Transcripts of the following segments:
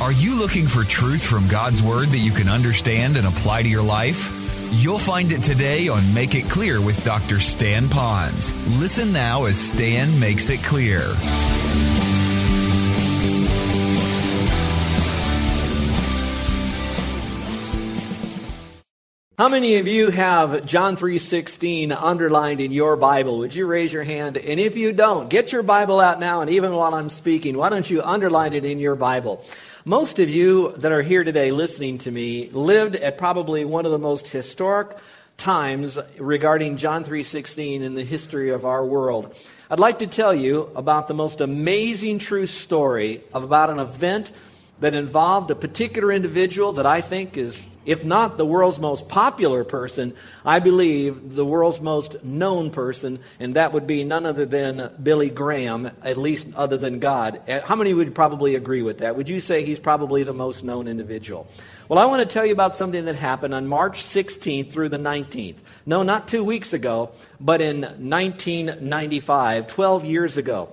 Are you looking for truth from God's Word that you can understand and apply to your life? You'll find it today on Make It Clear with Dr. Stan Ponz. Listen now as Stan makes it clear. How many of you have John 3:16 underlined in your Bible? Would you raise your hand? And if you don't, get your Bible out now, and even while I'm speaking, why don't you underline it in your Bible? Most of you that are here today listening to me lived at probably one of the most historic times regarding John 3:16 in the history of our world. I'd like to tell you about the most amazing true story about an event that involved a particular individual that I think is, if not the world's most popular person, I believe the world's most known person, and that would be none other than Billy Graham, at least other than God. How many would probably agree with that? Would you say he's probably the most known individual? Well, I want to tell you about something that happened on March 16th through the 19th. No, not 2 weeks ago, but in 1995, 12 years ago.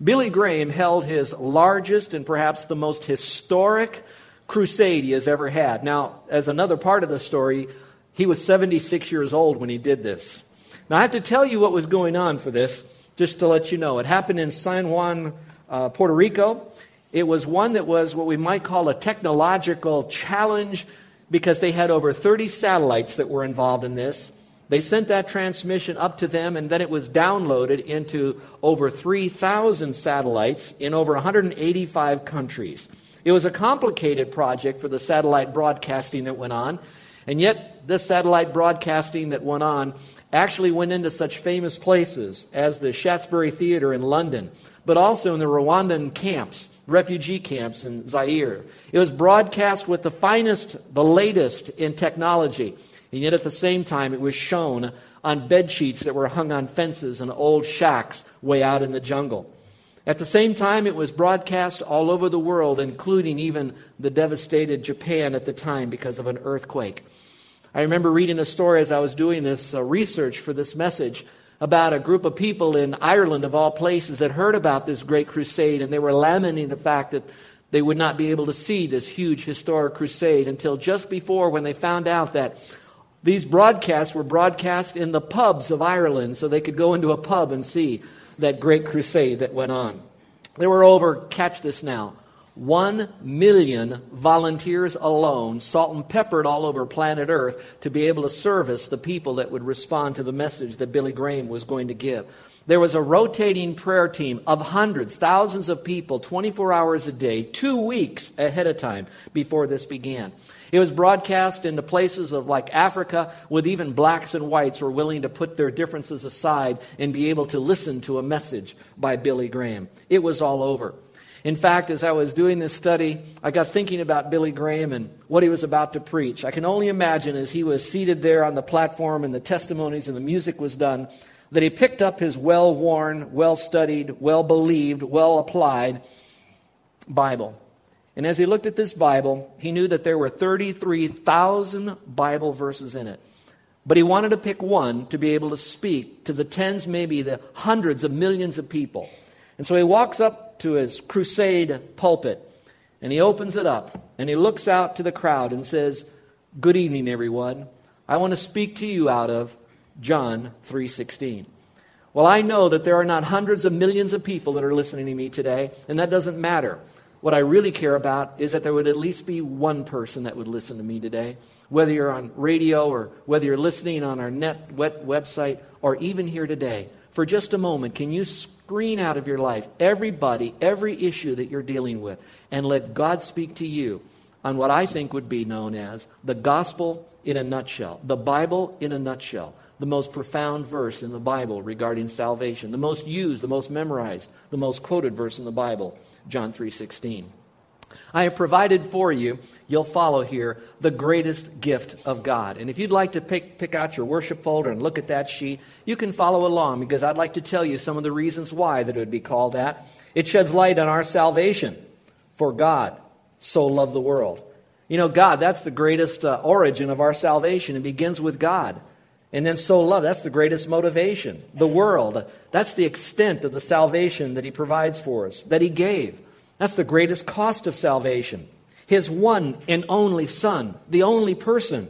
Billy Graham held his largest and perhaps the most historic crusade he has ever had. Now, as another part of the story, he was 76 years old when he did this. Now, I have to tell you what was going on for this, just to let you know. It happened in San Juan, Puerto Rico. It was one that was what we might call a technological challenge because they had over 30 satellites that were involved in this. They sent that transmission up to them, and then it was downloaded into over 3,000 satellites in over 185 countries. It was a complicated project for the satellite broadcasting that went on, and yet this satellite broadcasting that went on actually went into such famous places as the Shaftesbury Theatre in London, but also in the Rwandan camps, refugee camps in Zaire. It was broadcast with the finest, the latest in technology, and yet at the same time it was shown on bedsheets that were hung on fences and old shacks way out in the jungle. At the same time, it was broadcast all over the world, including even the devastated Japan at the time because of an earthquake. I remember reading a story as I was doing this research for this message about a group of people in Ireland, of all places, that heard about this great crusade, and they were lamenting the fact that they would not be able to see this huge historic crusade until just before, when they found out that these broadcasts were broadcast in the pubs of Ireland, so they could go into a pub and see that great crusade that went on. There were over, catch this now, 1 million volunteers alone, salt and peppered all over planet Earth, to be able to service the people that would respond to the message that Billy Graham was going to give. There was a rotating prayer team of hundreds, thousands of people, 24 hours a day, 2 weeks ahead of time before this began. It was broadcast into places of like Africa, with even blacks and whites were willing to put their differences aside and be able to listen to a message by Billy Graham. It was all over. In fact, as I was doing this study, I got thinking about Billy Graham and what he was about to preach. I can only imagine as he was seated there on the platform and the testimonies and the music was done, that he picked up his well-worn, well-studied, well-believed, well-applied Bible. And as he looked at this Bible, he knew that there were 33,000 Bible verses in it. But he wanted to pick one to be able to speak to the tens, maybe the hundreds of millions of people. And so he walks up to his crusade pulpit, and he opens it up, and he looks out to the crowd and says, "Good evening, everyone. I want to speak to you out of John 3:16. Well, I know that there are not hundreds of millions of people that are listening to me today, and that doesn't matter. What I really care about is that there would at least be one person that would listen to me today, whether you're on radio or whether you're listening on our website or even here today. For just a moment, can you screen out of your life everybody, every issue that you're dealing with, and let God speak to you on what I think would be known as the gospel in a nutshell, the Bible in a nutshell. the most profound verse in the Bible regarding salvation, the most used, the most memorized, the most quoted verse in the Bible, John 3:16. I have provided for you, you'll follow here, the greatest gift of God. And if you'd like to pick out your worship folder and look at that sheet, you can follow along, because I'd like to tell you some of the reasons why that it would be called that. It sheds light on our salvation. For God so loved the world. You know, God, that's the greatest origin of our salvation. It begins with God. And then so loved, that's the greatest motivation. The world, that's the extent of the salvation that he provides for us, that he gave. That's the greatest cost of salvation. His one and only Son, the only person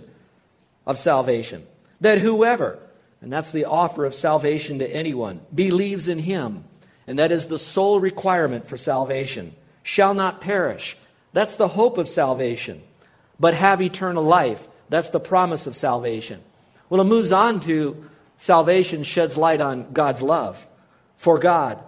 of salvation. That whoever, and that's the offer of salvation to anyone, believes in him, and that is the sole requirement for salvation, shall not perish. That's the hope of salvation. But have eternal life. That's the promise of salvation. Well, it moves on to salvation sheds light on God's love. For God,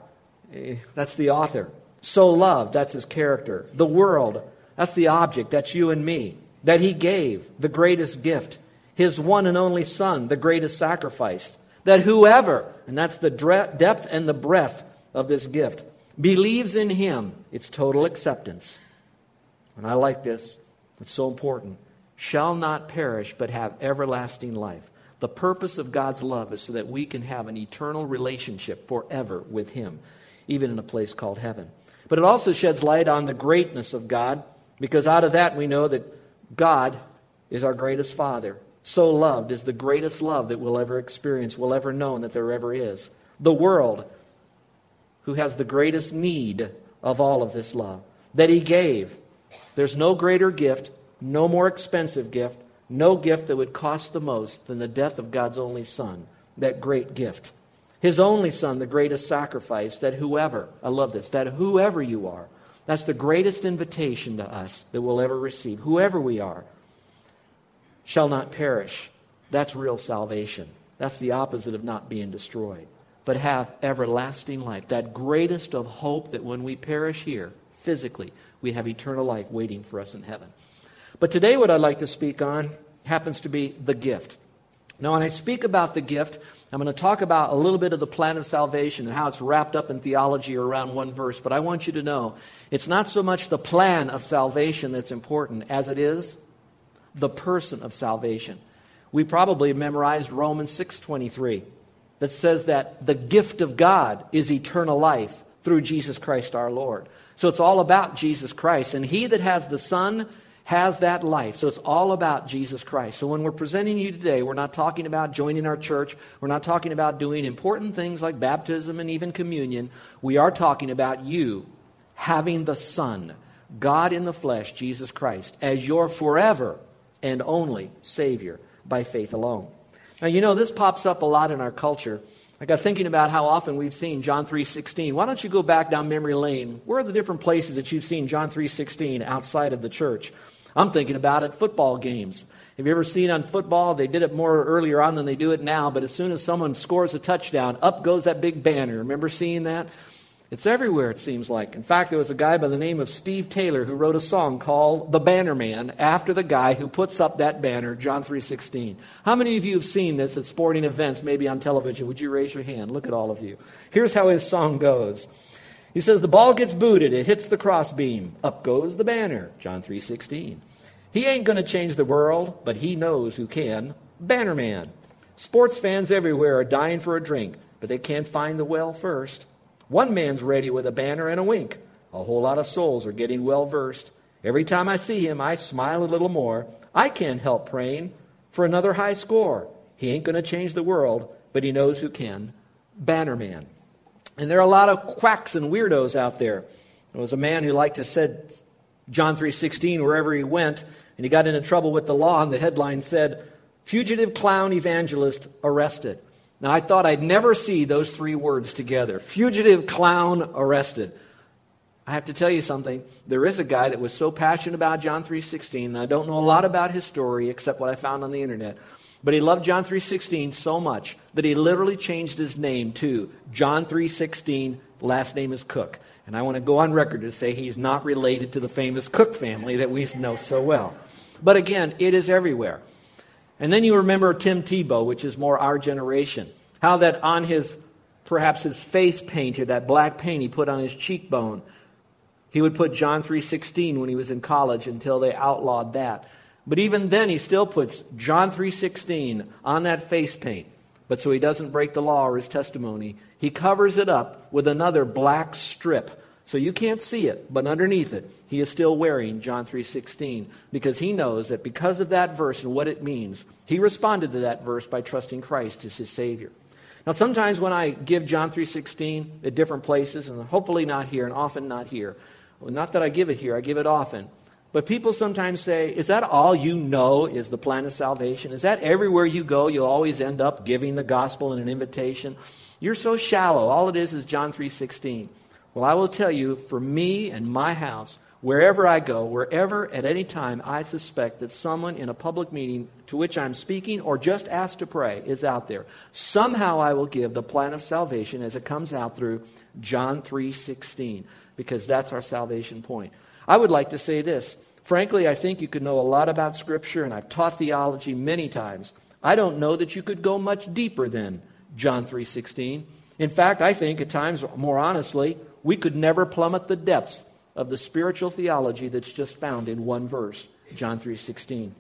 that's the author. So loved, that's his character. The world, that's the object, that's you and me. That he gave, the greatest gift. His one and only Son, the greatest sacrifice. That whoever, and that's the depth and the breadth of this gift, believes in him, it's total acceptance. And I like this, it's so important. Shall not perish, but have everlasting life. The purpose of God's love is so that we can have an eternal relationship forever with him, even in a place called heaven. But it also sheds light on the greatness of God, because out of that we know that God is our greatest Father. So loved is the greatest love that we'll ever experience, we'll ever know, and that there ever is. The world, who has the greatest need of all of this love, that he gave. There's no greater gift, no more expensive gift, no gift that would cost the most than the death of God's only Son, that great gift. His only Son, the greatest sacrifice, that whoever, I love this, that whoever you are, that's the greatest invitation to us that we'll ever receive, whoever we are, shall not perish. That's real salvation. That's the opposite of not being destroyed, but have everlasting life. That greatest of hope, that when we perish here, physically, we have eternal life waiting for us in heaven. But today what I'd like to speak on happens to be the gift. Now, when I speak about the gift, I'm going to talk about a little bit of the plan of salvation and how it's wrapped up in theology around one verse. But I want you to know it's not so much the plan of salvation that's important as it is the person of salvation. We probably memorized Romans 6:23 that says that the gift of God is eternal life through Jesus Christ our Lord. So it's all about Jesus Christ. And he that has the Son has that life. So it's all about Jesus Christ. So when we're presenting you today, we're not talking about joining our church. We're not talking about doing important things like baptism and even communion. We are talking about you having the Son, God in the flesh, Jesus Christ, as your forever and only Savior by faith alone. Now, you know, this pops up a lot in our culture. I got thinking about how often we've seen John 3:16. Why don't you go back down memory lane? Where are the different places that you've seen John 3:16 outside of the church? I'm thinking about at football games. Have you ever seen on football? They did it more earlier on than they do it now, but as soon as someone scores a touchdown, up goes that big banner. Remember seeing that? It's everywhere, it seems like. In fact, there was a guy by the name of Steve Taylor who wrote a song called The Banner Man after the guy who puts up that banner, John 3:16. How many of you have seen this at sporting events, maybe on television? Would you raise your hand? Look at all of you. Here's how his song goes. He says, the ball gets booted, it hits the crossbeam. Up goes the banner, John 3:16. He ain't going to change the world, but he knows who can. Banner Man. Sports fans everywhere are dying for a drink, but they can't find the well first. One man's ready with a banner and a wink. A whole lot of souls are getting well-versed. Every time I see him, I smile a little more. I can't help praying for another high score. He ain't going to change the world, but he knows who can. Banner Man. And there are a lot of quacks and weirdos out there. There was a man who liked to said John 3:16 wherever he went, and he got into trouble with the law, and the headline said, Fugitive Clown Evangelist Arrested. Now, I thought I'd never see those three words together. Fugitive clown arrested. I have to tell you something. There is a guy that was so passionate about John 3:16, and I don't know a lot about his story except what I found on the internet, but he loved John 3:16 so much that he literally changed his name to John 3:16, last name is Cook. And I want to go on record to say he's not related to the famous Cook family that we know so well. But again, it is everywhere. And then you remember Tim Tebow, which is more our generation, how that on his, perhaps his face paint here, that black paint he put on his cheekbone, he would put John 3:16 when he was in college until they outlawed that. But even then, he still puts John 3:16 on that face paint. But so he doesn't break the law or his testimony, he covers it up with another black strip. So you can't see it, but underneath it, he is still wearing John 3:16 because he knows that because of that verse and what it means, he responded to that verse by trusting Christ as his Savior. Now, sometimes when I give John 3:16 at different places, and hopefully not here and often not here, well, not that I give it here, I give it often, but people sometimes say, is that all you know is the plan of salvation? Is that everywhere you go, you'll always end up giving the gospel and an invitation? You're so shallow. All it is John 3:16. Well, I will tell you, for me and my house, wherever I go, wherever at any time I suspect that someone in a public meeting to which I'm speaking or just asked to pray is out there, somehow I will give the plan of salvation as it comes out through John 3:16, because that's our salvation point. I would like to say this. Frankly, I think you could know a lot about Scripture, and I've taught theology many times. I don't know that you could go much deeper than John 3:16. In fact, I think at times, more honestly, we could never plummet the depths of the spiritual theology that's just found in one verse, John 3:16.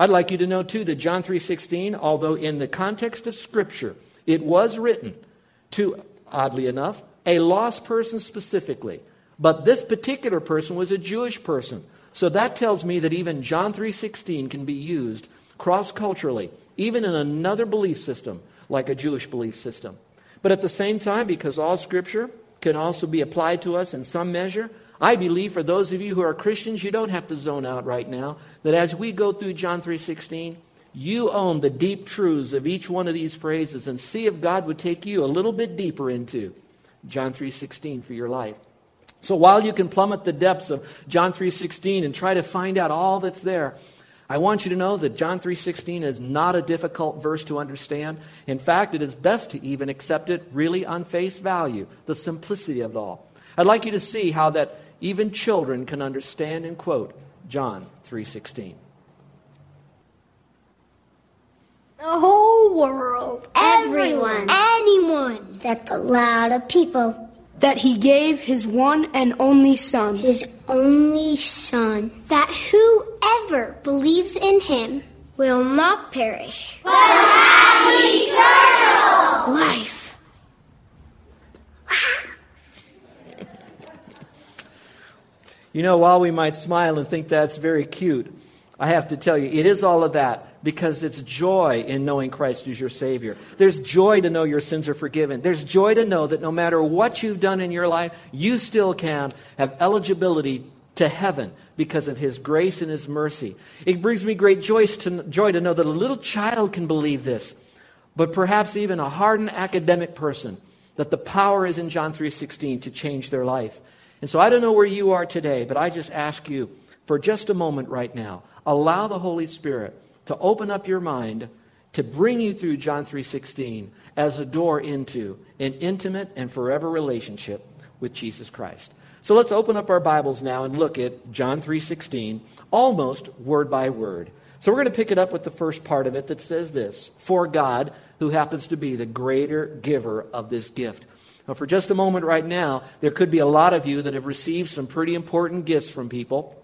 I'd like you to know, too, that John 3:16, although in the context of Scripture, it was written to, oddly enough, a lost person specifically. But this particular person was a Jewish person. So that tells me that even John 3:16 can be used cross-culturally, even in another belief system, like a Jewish belief system. But at the same time, because all Scripture can also be applied to us in some measure, I believe for those of you who are Christians, you don't have to zone out right now, that as we go through John 3:16, you own the deep truths of each one of these phrases and see if God would take you a little bit deeper into John 3:16 for your life. So while you can plummet the depths of John 3:16 and try to find out all that's there, I want you to know that John 3:16 is not a difficult verse to understand. In fact, it is best to even accept it really on face value, the simplicity of it all. I'd like you to see how that even children can understand and quote John 3:16. The whole world, everyone, anyone, that's a lot of people. That he gave his one and only Son. His only Son. That whoever believes in him will not perish, but have eternal life. You know, while we might smile and think that's very cute, I have to tell you, it is all of that because it's joy in knowing Christ as your Savior. There's joy to know your sins are forgiven. There's joy to know that no matter what you've done in your life, you still can have eligibility to heaven because of His grace and His mercy. It brings me great joy to know that a little child can believe this, but perhaps even a hardened academic person, that the power is in John 3:16 to change their life. And so I don't know where you are today, but I just ask you for just a moment right now, allow the Holy Spirit to open up your mind to bring you through John 3:16 as a door into an intimate and forever relationship with Jesus Christ. So let's open up our Bibles now and look at John 3:16 almost word by word. So we're going to pick it up with the first part of it that says this: for God, who happens to be the greater giver of this gift. Now, for just a moment right now, there could be a lot of you that have received some pretty important gifts from people.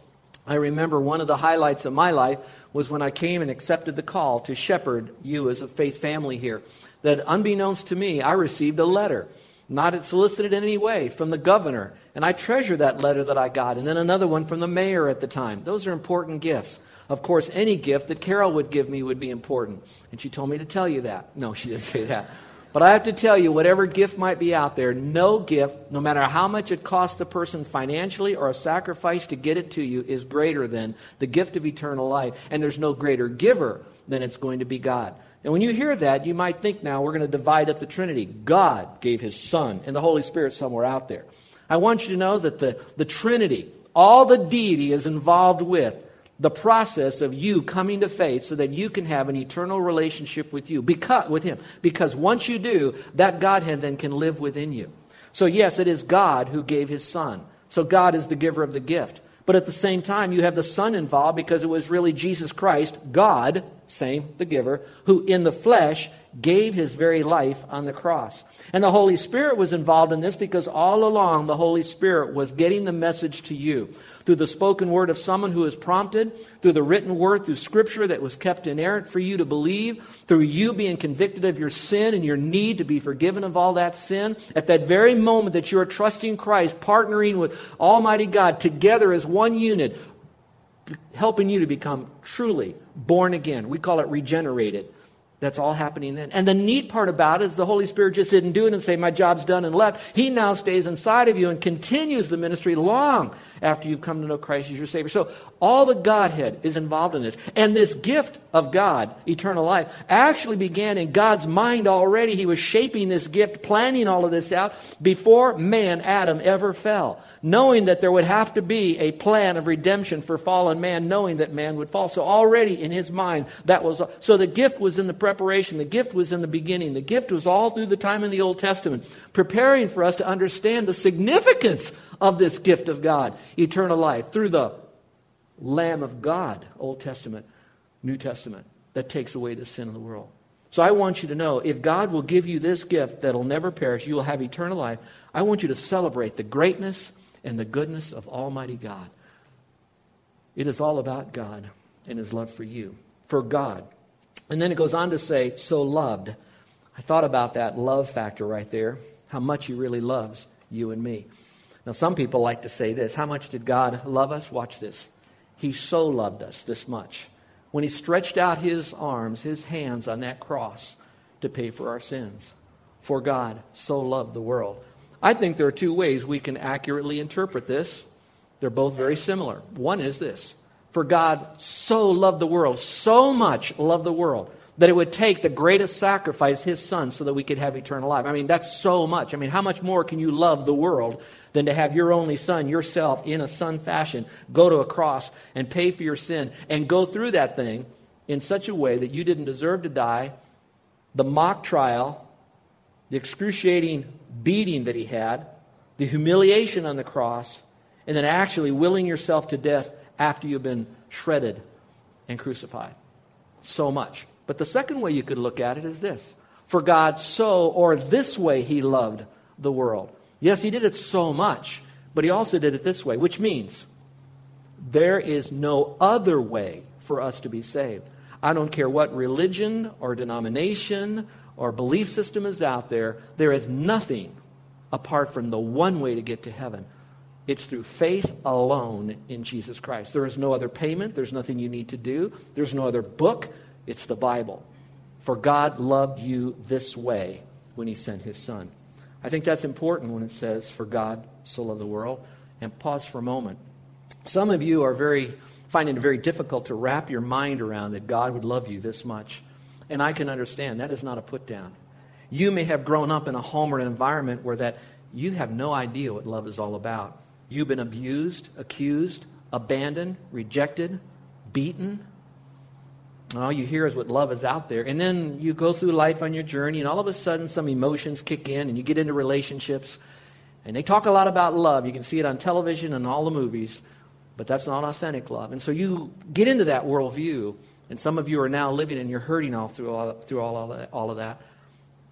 I remember one of the highlights of my life was when I came and accepted the call to shepherd you as a faith family here. That unbeknownst to me, I received a letter, not solicited in any way, from the governor. And I treasure that letter that I got. And then another one from the mayor at the time. Those are important gifts. Of course, any gift that Carol would give me would be important. And she told me to tell you that. No, she didn't say that. But I have to tell you, whatever gift might be out there, no gift, no matter how much it costs the person financially or a sacrifice to get it to you, is greater than the gift of eternal life. And there's no greater giver than it's going to be God. And when you hear that, you might think now we're going to divide up the Trinity. God gave His Son and the Holy Spirit somewhere out there. I want you to know that the Trinity, all the deity is involved with the process of you coming to faith so that you can have an eternal relationship with Him. Because once you do, that Godhead then can live within you. So yes, it is God who gave His Son. So God is the giver of the gift. But at the same time, you have the Son involved because it was really Jesus Christ, God, same, the giver, who in the flesh gave his very life on the cross. And the Holy Spirit was involved in this because all along the Holy Spirit was getting the message to you through the spoken word of someone who is prompted, through the written word, through Scripture that was kept inerrant for you to believe, through you being convicted of your sin and your need to be forgiven of all that sin. At that very moment that you are trusting Christ, partnering with Almighty God together as one unit, helping you to become truly born again. We call it regenerated. That's all happening then. And the neat part about it is the Holy Spirit just didn't do it and say, my job's done and left. He now stays inside of you and continues the ministry long after you've come to know Christ as your Savior. So all the Godhead is involved in this. And this gift of God, eternal life, actually began in God's mind already. He was shaping this gift, planning all of this out before man, Adam, ever fell, knowing that there would have to be a plan of redemption for fallen man, knowing that man would fall. So already in his mind, that was... So the gift was in the preparation. The gift was in the beginning. The gift was all through the time in the Old Testament, preparing for us to understand the significance of this gift of God, eternal life, through the Lamb of God, Old Testament, New Testament, that takes away the sin of the world. So I want you to know, if God will give you this gift that'll never perish, you will have eternal life. I want you to celebrate the greatness and the goodness of Almighty God. It is all about God and His love for you, for God. And then it goes on to say, so loved. I thought about that love factor right there, how much He really loves you and me. Now, some people like to say this, how much did God love us? Watch this. He so loved us this much. When He stretched out His arms, His hands on that cross to pay for our sins. For God so loved the world. I think there are two ways we can accurately interpret this. They're both very similar. One is this. For God so loved the world, so much loved the world, that it would take the greatest sacrifice, His Son, so that we could have eternal life. I mean, that's so much. I mean, how much more can you love the world than to have your only Son, yourself, in a Son fashion, go to a cross and pay for your sin and go through that thing in such a way that you didn't deserve to die, the mock trial, the excruciating beating that He had, the humiliation on the cross, and then actually willing yourself to death after you've been shredded and crucified. So much. But the second way you could look at it is this. For God so, or this way, He loved the world. Yes, He did it so much, but He also did it this way, which means there is no other way for us to be saved. I don't care what religion or denomination or belief system is out there. There is nothing apart from the one way to get to heaven. It's through faith alone in Jesus Christ. There is no other payment. There's nothing you need to do. There's no other book. It's the Bible. For God loved you this way when He sent His Son. I think that's important when it says, for God so loved the world. And pause for a moment. Some of you are finding it very difficult to wrap your mind around that God would love you this much. And I can understand. That is not a put down. You may have grown up in a home or an environment where that you have no idea what love is all about. You've been abused, accused, abandoned, rejected, beaten. And all you hear is what love is out there. And then you go through life on your journey, and all of a sudden some emotions kick in, and you get into relationships. And they talk a lot about love. You can see it on television and all the movies. But that's not authentic love. And so you get into that worldview. And some of you are now living and you're hurting all through all of that.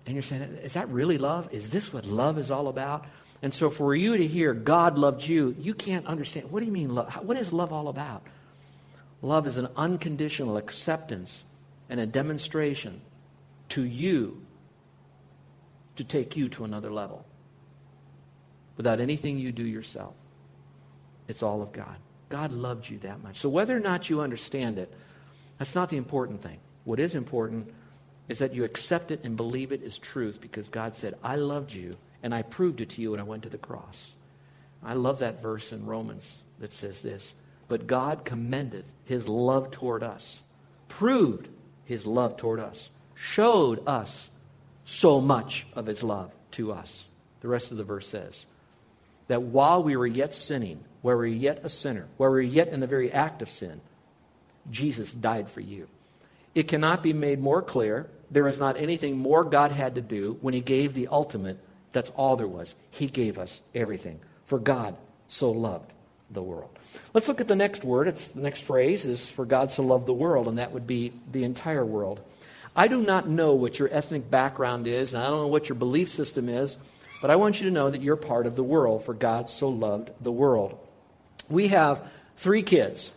And you're saying, is that really love? Is this what love is all about? And so for you to hear God loved you, you can't understand. What do you mean love? What is love all about? Love is an unconditional acceptance and a demonstration to you to take you to another level without anything you do yourself. It's all of God. God loved you that much. So whether or not you understand it, that's not the important thing. What is important is that you accept it and believe it is truth because God said, I loved you. And I proved it to you when I went to the cross. I love that verse in Romans that says this. But God commended His love toward us. Proved His love toward us. Showed us so much of His love to us. The rest of the verse says that while we were yet sinning, where we were yet a sinner, where we were yet in the very act of sin, Jesus died for you. It cannot be made more clear. There is not anything more God had to do when He gave the ultimate. That's all there was. He gave us everything. For God so loved the world. Let's look at the next word. The next phrase is, for God so loved the world, and that would be the entire world. I do not know what your ethnic background is, and I don't know what your belief system is, but I want you to know that you're part of the world, for God so loved the world. We have 3 kids,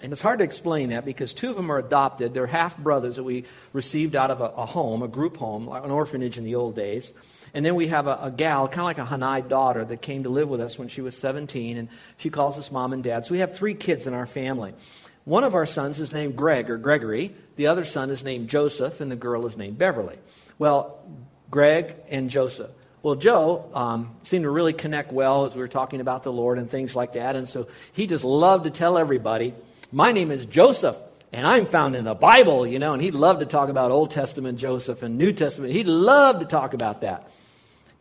and it's hard to explain that because 2 of them are adopted. They're half-brothers that we received out of a home, a group home, an orphanage in the old days. And then we have a gal, kind of like a Hanai daughter, that came to live with us when she was 17, and she calls us Mom and Dad. So we have 3 kids in our family. One of our sons is named Greg or Gregory. The other son is named Joseph, and the girl is named Beverly. Well, Greg and Joseph. Well, Joe seemed to really connect well as we were talking about the Lord and things like that, and so he just loved to tell everybody, my name is Joseph, and I'm found in the Bible, you know, and he loved to talk about Old Testament Joseph and New Testament. He loved to talk about that.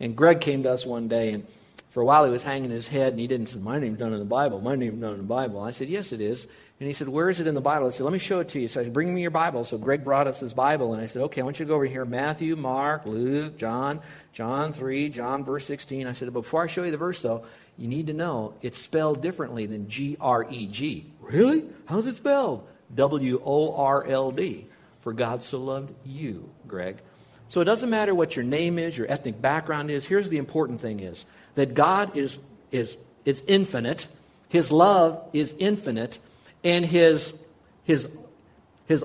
And Greg came to us one day, and for a while he was hanging his head, and he didn't say, my name's not in the Bible. My name's not in the Bible. I said, yes, it is. And he said, where is it in the Bible? I said, let me show it to you. So I said, bring me your Bible. So Greg brought us his Bible, and I said, okay, I want you to go over here, Matthew, Mark, Luke, John 3, John verse 16. I said, before I show you the verse, though, you need to know it's spelled differently than G-R-E-G. Really? How's it spelled? W-O-R-L-D. For God so loved you, Greg. So it doesn't matter what your name is, your ethnic background is. Here's the important thing is that God is infinite. His love is infinite. And his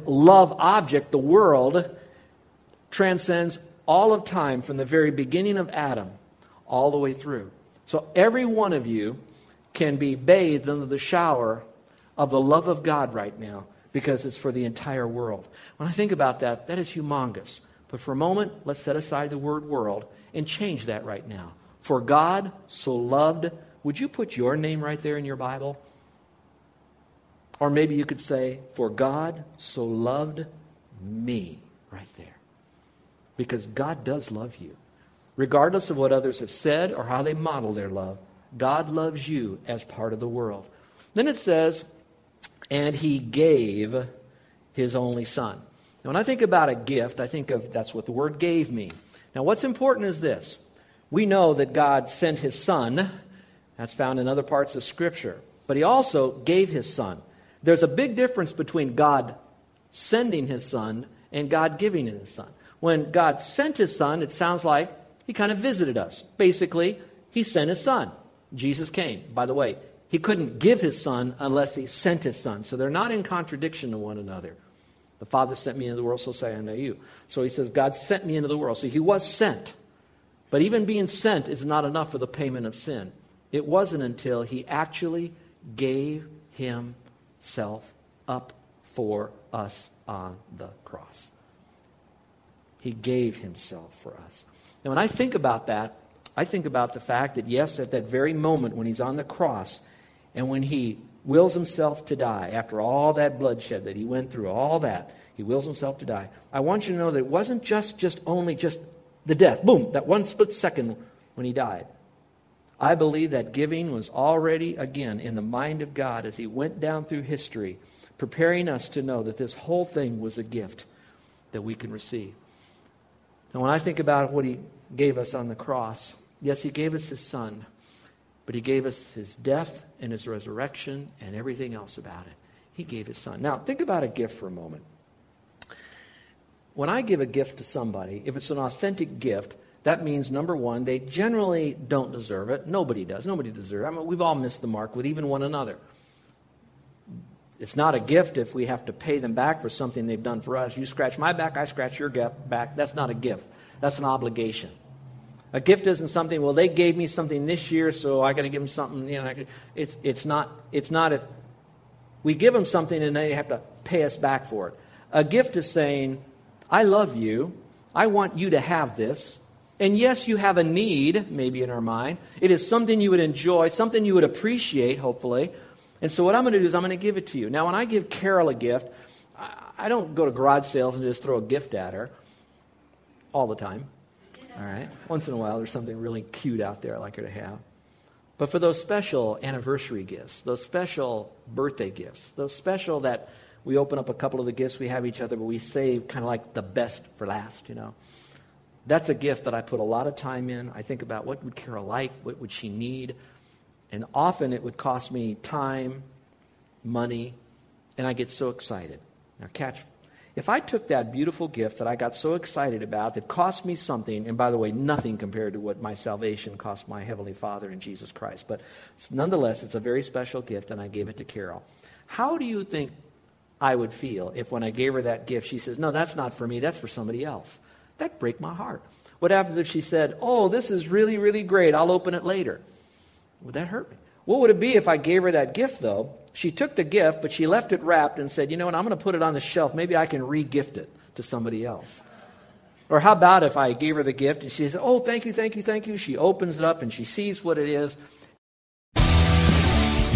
love object, the world, transcends all of time from the very beginning of Adam all the way through. So every one of you can be bathed under the shower of the love of God right now because it's for the entire world. When I think about that, that is humongous. But for a moment, let's set aside the word world and change that right now. For God so loved. Would you put your name right there in your Bible? Or maybe you could say, for God so loved me, right there. Because God does love you. Regardless of what others have said or how they model their love, God loves you as part of the world. Then it says, and he gave his only son. Now, when I think about a gift, I think of that's what the word gave me. Now, what's important is this. We know that God sent his son. That's found in other parts of Scripture. But he also gave his son. There's a big difference between God sending his son and God giving his son. When God sent his son, it sounds like he kind of visited us. Basically, he sent his son. Jesus came. By the way, he couldn't give his son unless he sent his son. So they're not in contradiction to one another. The Father sent me into the world, so say I know you. So he says, God sent me into the world. So he was sent. But even being sent is not enough for the payment of sin. It wasn't until he actually gave himself up for us on the cross. He gave himself for us. Now, when I think about that, I think about the fact that, yes, at that very moment when he's on the cross and when he wills himself to die, after all that bloodshed that he went through, all that, he wills himself to die. I want you to know that it wasn't just the death, boom, that one split second when he died. I believe that giving was already, again, in the mind of God as he went down through history, preparing us to know that this whole thing was a gift that we can receive. Now, when I think about what he gave us on the cross, yes, he gave us his son, but he gave us his death and his resurrection and everything else about it. He gave his son. Now, think about a gift for a moment. When I give a gift to somebody, if it's an authentic gift, that means, number one, they generally don't deserve it. Nobody does. Nobody deserves it. I mean, we've all missed the mark with even one another. It's not a gift if we have to pay them back for something they've done for us. You scratch my back, I scratch your back. That's not a gift. That's an obligation. A gift isn't something, well, they gave me something this year, so I got to give them something. You know, it's not if we give them something and they have to pay us back for it. A gift is saying, I love you. I want you to have this. And yes, you have a need, maybe in our mind. It is something you would enjoy, something you would appreciate, hopefully. And so what I'm going to do is I'm going to give it to you. Now, when I give Carol a gift, I don't go to garage sales and just throw a gift at her all the time. All right? Once in a while, there's something really cute out there I'd like her to have. But for those special anniversary gifts, those special birthday gifts, those special that we open up a couple of the gifts we have each other, but we save kind of like the best for last, you know. That's a gift that I put a lot of time in. I think about what would Carol like, what would she need, And often it would cost me time, money, and I get so excited. Now catch, if I took that beautiful gift that I got so excited about that cost me something, and by the way, nothing compared to what my salvation cost my Heavenly Father in Jesus Christ, but nonetheless, it's a very special gift, and I gave it to Carol. How do you think I would feel if when I gave her that gift, she says, no, that's not for me, that's for somebody else? That'd break my heart. What happens if she said, oh, this is really, really great, I'll open it later? Would that hurt me? What would it be if I gave her that gift, though? She took the gift, but she left it wrapped and said, you know what, I'm going to put it on the shelf. Maybe I can re-gift it to somebody else. Or how about if I gave her the gift and she says, oh, thank you, thank you, thank you. She opens it up and she sees what it is.